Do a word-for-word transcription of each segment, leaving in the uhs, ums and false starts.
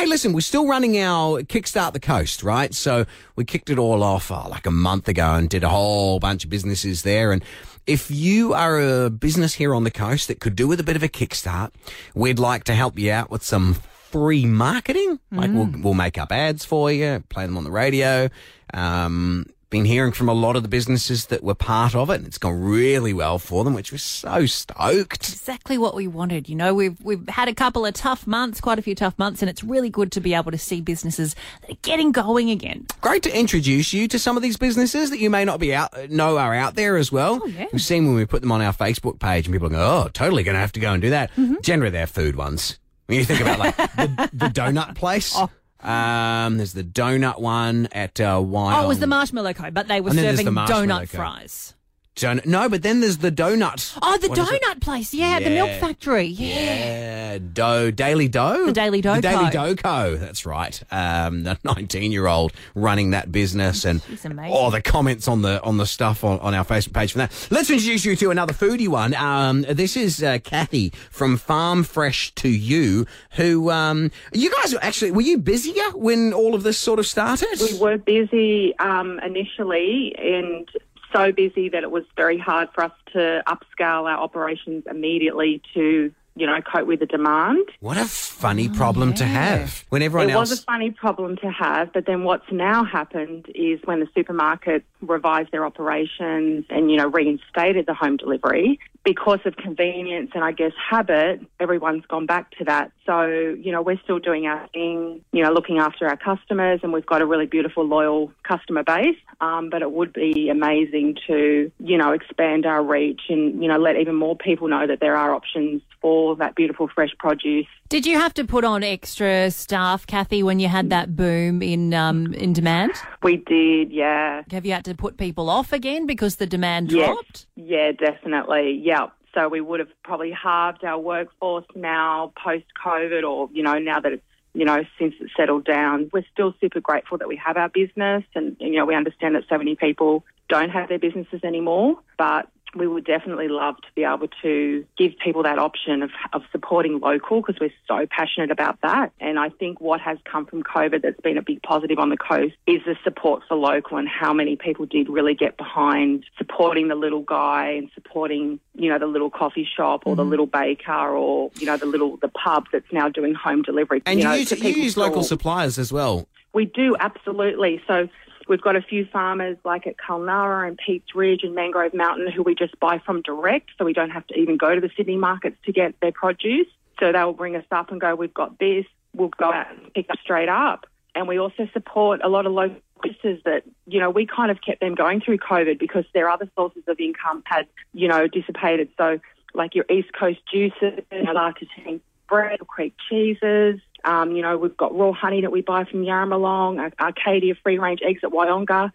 hey, listen, we're still running our Kickstart the Coast, right? So we kicked it all off oh, like a month ago and did a whole bunch of businesses there. And if you are a business here on the coast that could do with a bit of a kickstart, we'd like to help you out with some free marketing. Like mm. we'll, we'll make up ads for you, play them on the radio. Um, been hearing from a lot of the businesses that were part of it, and it's gone really well for them, which was so stoked. Exactly what we wanted. You know, we've we've had a couple of tough months, quite a few tough months, and it's really good to be able to see businesses that are getting going again. Great to introduce you to some of these businesses that you may not be out know are out there as well. Oh, yeah. We've seen when we put them on our Facebook page, and people go, "Oh, totally going to have to go and do that." Mm-hmm. Generally, they're food ones. When you think about, like, the, the donut place. Oh. Um, there's the donut one at uh, Wyong. Oh, it was the Marshmallow Co, but they were serving the donut fries. Don- no, but then there's the donut. Oh, the what donut place. Yeah, yeah, the Milk Factory. Yeah. yeah. Dough, Daily Dough? The Daily Dough Co. The Daily Dough Co. That's right. Um, the nineteen-year-old running that business. And oh, the comments on the on the stuff on, on our Facebook page from that. Let's introduce you to another foodie one. Um, this is uh, Kathy from Farm Fresh to You, who um, you guys were actually, were you busier when all of this sort of started? We were busy um, initially, and so busy that it was very hard for us to upscale our operations immediately to, you know, cope with the demand. What a funny oh, problem yeah. to have. When everyone it else... was a funny problem to have, but then what's now happened is when the supermarket revised their operations and, you know, reinstated the home delivery, because of convenience and, I guess, habit, everyone's gone back to that. So, you know, we're still doing our thing, you know, looking after our customers, and we've got a really beautiful, loyal customer base. Um, but it would be amazing to, you know, expand our reach and, you know, let even more people know that there are options for that beautiful fresh produce. Did you have to put on extra staff, Kathy, when you had that boom in um, in demand? We did, yeah. Have you had to put people off again because the demand yes. dropped? Yeah, definitely, yeah. So we would have probably halved our workforce now post-COVID, or, you know, now that it's, you know, since it's settled down. We're still super grateful that we have our business, and, you know, we understand that so many people don't have their businesses anymore, but we would definitely love to be able to give people that option of, of supporting local, because we're so passionate about that. And I think what has come from COVID that's been a big positive on the coast is the support for local, and how many people did really get behind supporting the little guy and supporting, you know, the little coffee shop or mm. the little baker, or, you know, the little the pub that's now doing home delivery. And you, you know, use, you use local suppliers as well. We do, absolutely. So we've got a few farmers like at Kalnara and Pete's Ridge and Mangrove Mountain who we just buy from direct, so we don't have to even go to the Sydney markets to get their produce. So they will bring us up and go, we've got this, we'll go out and pick up straight up. And we also support a lot of local businesses that, you know, we kind of kept them going through COVID because their other sources of income had, you know, dissipated. So like your East Coast juices, Larketine bread, Creek cheeses. Um, you know, we've got raw honey that we buy from Yarramalong, Arcadia Free Range Eggs at Wyong.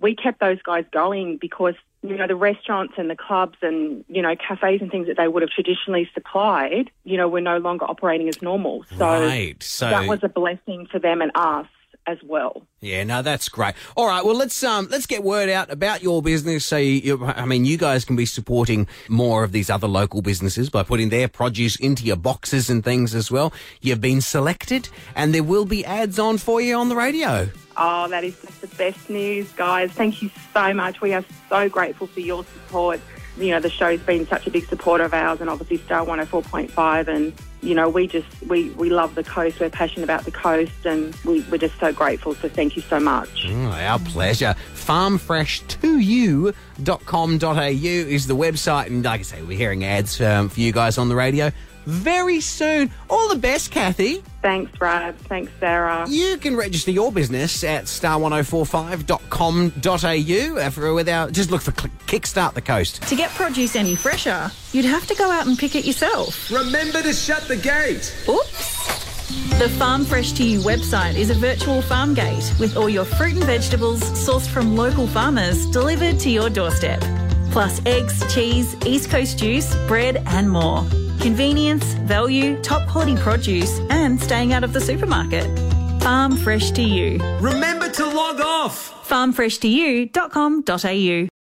We kept those guys going because, you know, the restaurants and the clubs and, you know, cafes and things that they would have traditionally supplied, you know, were no longer operating as normal. So, right. so that was a blessing for them and us as well. Yeah, no, that's great. All right, well, let's um, let's get word out about your business. So, you, you, I mean, you guys can be supporting more of these other local businesses by putting their produce into your boxes and things as well. You've been selected, and there will be ads on for you on the radio. Oh, that is just the best news, guys. Thank you so much. We are so grateful for your support. You know, the show's been such a big supporter of ours, and obviously Star one oh four point five, and, you know, we just, we, we love the coast, we're passionate about the coast, and we, we're just so grateful, so thank you so much. Oh, our pleasure. farm fresh to you dot com dot a u is the website, and like I say, we're hearing ads um, for you guys on the radio very soon. All the best, Kathy. Thanks, Rab. Thanks, Sarah. You can register your business at star ten forty-five dot com dot a u. For, without, just look for Kickstart the Coast. To get produce any fresher, you'd have to go out and pick it yourself. Remember to shut the gate. Oops. The Farm Fresh to You website is a virtual farm gate with all your fruit and vegetables sourced from local farmers delivered to your doorstep. Plus eggs, cheese, East Coast juice, bread and more. Convenience, value, top quality produce and staying out of the supermarket. Farm Fresh to You. Remember to log off. farm fresh to you dot com dot a u